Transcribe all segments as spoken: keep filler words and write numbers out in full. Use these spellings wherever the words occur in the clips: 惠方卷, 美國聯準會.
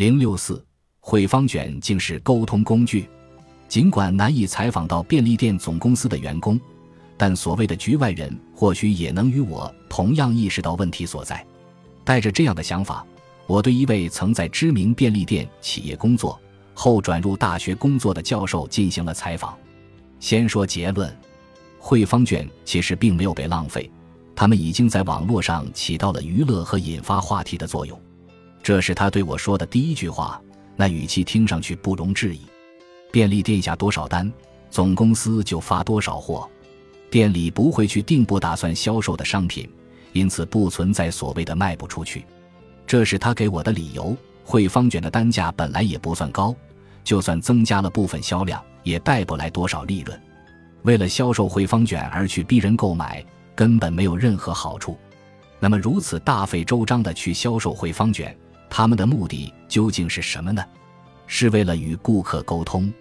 零六四汇方卷竟是沟通工具。尽管难以采访到便利店总公司的员工，但所谓的局外人或许也能与我同样意识到问题所在。带着这样的想法，我对一位曾在知名便利店企业工作，后转入大学工作的教授进行了采访。先说结论，汇方卷其实并没有被浪费，他们已经在网络上起到了娱乐和引发话题的作用。这是他对我说的第一句话，那语气听上去不容置疑。便利店下多少单，总公司就发多少货。店里不会去定不打算销售的商品，因此不存在所谓的卖不出去。这是他给我的理由。汇方卷的单价本来也不算高，就算增加了部分销量，也带不来多少利润。为了销售汇方卷而去逼人购买，根本没有任何好处。那么如此大费周章地去销售汇方卷，他们的目的究竟是什么呢？是为了与顾客沟通。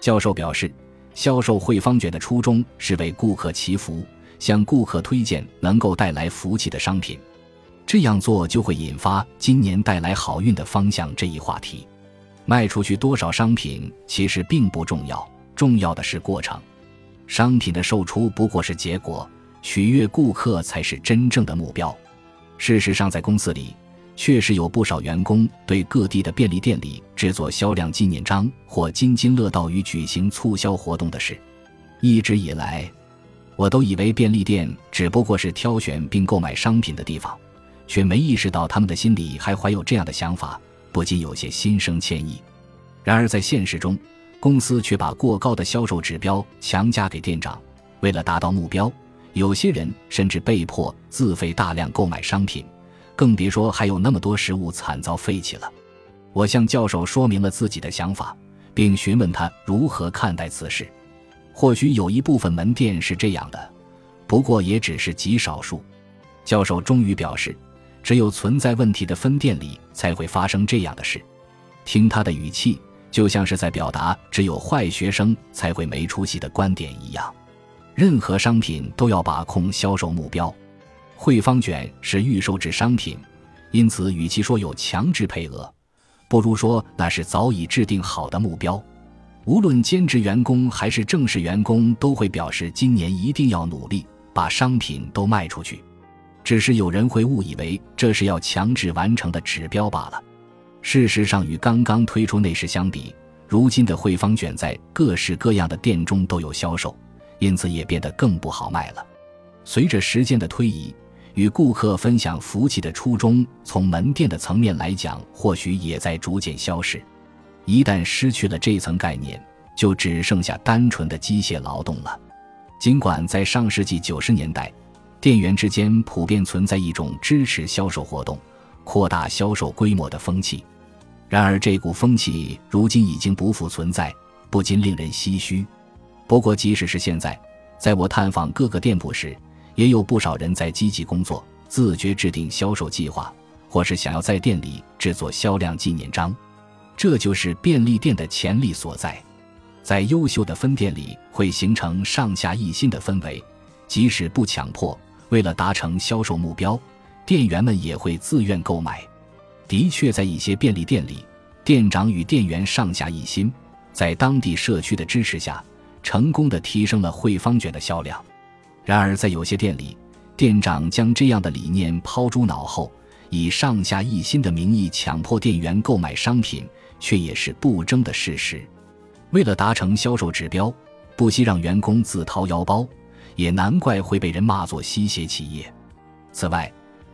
教授表示，销售汇方卷的初衷是为顾客祈福，向顾客推荐能够带来福气的商品。这样做就会引发今年带来好运的方向这一话题。卖出去多少商品其实并不重要，重要的是过程。商品的售出不过是结果，取悦顾客才是真正的目标。事实上，在公司里确实有不少员工对各地的便利店里制作销量纪念章或津津乐道于举行促销活动的事。一直以来，我都以为便利店只不过是挑选并购买商品的地方，却没意识到他们的心里还怀有这样的想法，不禁有些心生歉意。然而在现实中，公司却把过高的销售指标强加给店长，为了达到目标，有些人甚至被迫自费大量购买商品，更别说还有那么多食物惨遭废弃了。我向教授说明了自己的想法，并询问他如何看待此事。或许有一部分门店是这样的，不过也只是极少数。教授终于表示，只有存在问题的分店里才会发生这样的事。听他的语气，就像是在表达只有坏学生才会没出息的观点一样。任何商品都要把控销售目标。汇方卷是预售制商品，因此与其说有强制配额，不如说那是早已制定好的目标。无论兼职员工还是正式员工都会表示今年一定要努力把商品都卖出去，只是有人会误以为这是要强制完成的指标罢了。事实上，与刚刚推出那时相比，如今的汇方卷在各式各样的店中都有销售，因此也变得更不好卖了。随着时间的推移，与顾客分享福气的初衷，从门店的层面来讲，或许也在逐渐消失。一旦失去了这层概念，就只剩下单纯的机械劳动了。尽管在上世纪九十年代，店员之间普遍存在一种支持销售活动、扩大销售规模的风气，然而这股风气如今已经不复存在，不禁令人唏嘘。不过即使是现在，在我探访各个店铺时，也有不少人在积极工作，自觉制定销售计划，或是想要在店里制作销量纪念章。这就是便利店的潜力所在。在优秀的分店里会形成上下一心的氛围，即使不强迫，为了达成销售目标，店员们也会自愿购买。的确，在一些便利店里，店长与店员上下一心，在当地社区的支持下，成功地提升了汇方卷的销量。然而在有些店里，店长将这样的理念抛诸脑后，以上下一心的名义强迫店员购买商品，却也是不争的事实。为了达成销售指标，不惜让员工自掏腰包，也难怪会被人骂作吸血企业。此外，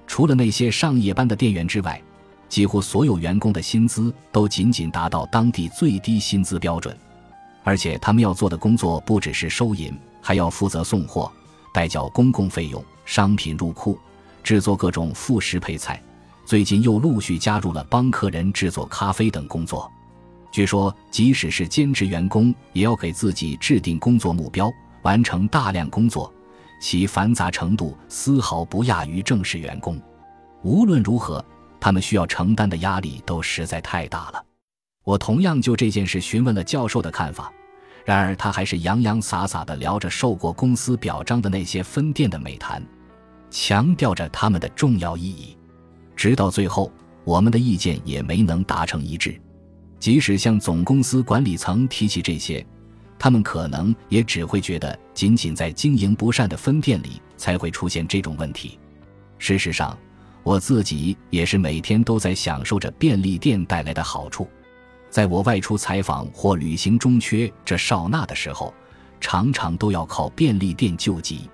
除了那些上夜班的店员之外，几乎所有员工的薪资都仅仅达到当地最低薪资标准，而且他们要做的工作不只是收银，还要负责送货、代缴公共费用、商品入库、制作各种副食配菜，最近又陆续加入了帮客人制作咖啡等工作。据说即使是兼职员工，也要给自己制定工作目标，完成大量工作，其繁杂程度丝毫不亚于正式员工。无论如何，他们需要承担的压力都实在太大了。我同样就这件事询问了教授的看法，然而他还是洋洋洒洒地聊着受过公司表彰的那些分店的美谈，强调着他们的重要意义。直到最后，我们的意见也没能达成一致。即使向总公司管理层提起这些，他们可能也只会觉得仅仅在经营不善的分店里才会出现这种问题。事实上，我自己也是每天都在享受着便利店带来的好处。在我外出采访或旅行中缺这少那的时候，常常都要靠便利店救急。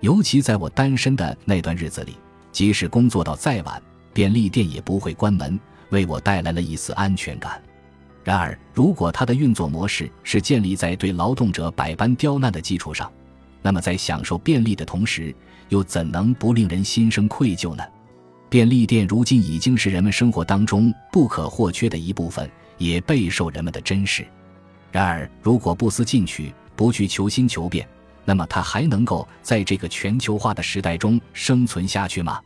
尤其在我单身的那段日子里，即使工作到再晚，便利店也不会关门，为我带来了一丝安全感。然而，如果它的运作模式是建立在对劳动者百般刁难的基础上，那么在享受便利的同时，又怎能不令人心生愧疚呢？便利店如今已经是人们生活当中不可或缺的一部分，也备受人们的珍视。然而，如果不思进取，不去求新求变，那么它还能够在这个全球化的时代中生存下去吗？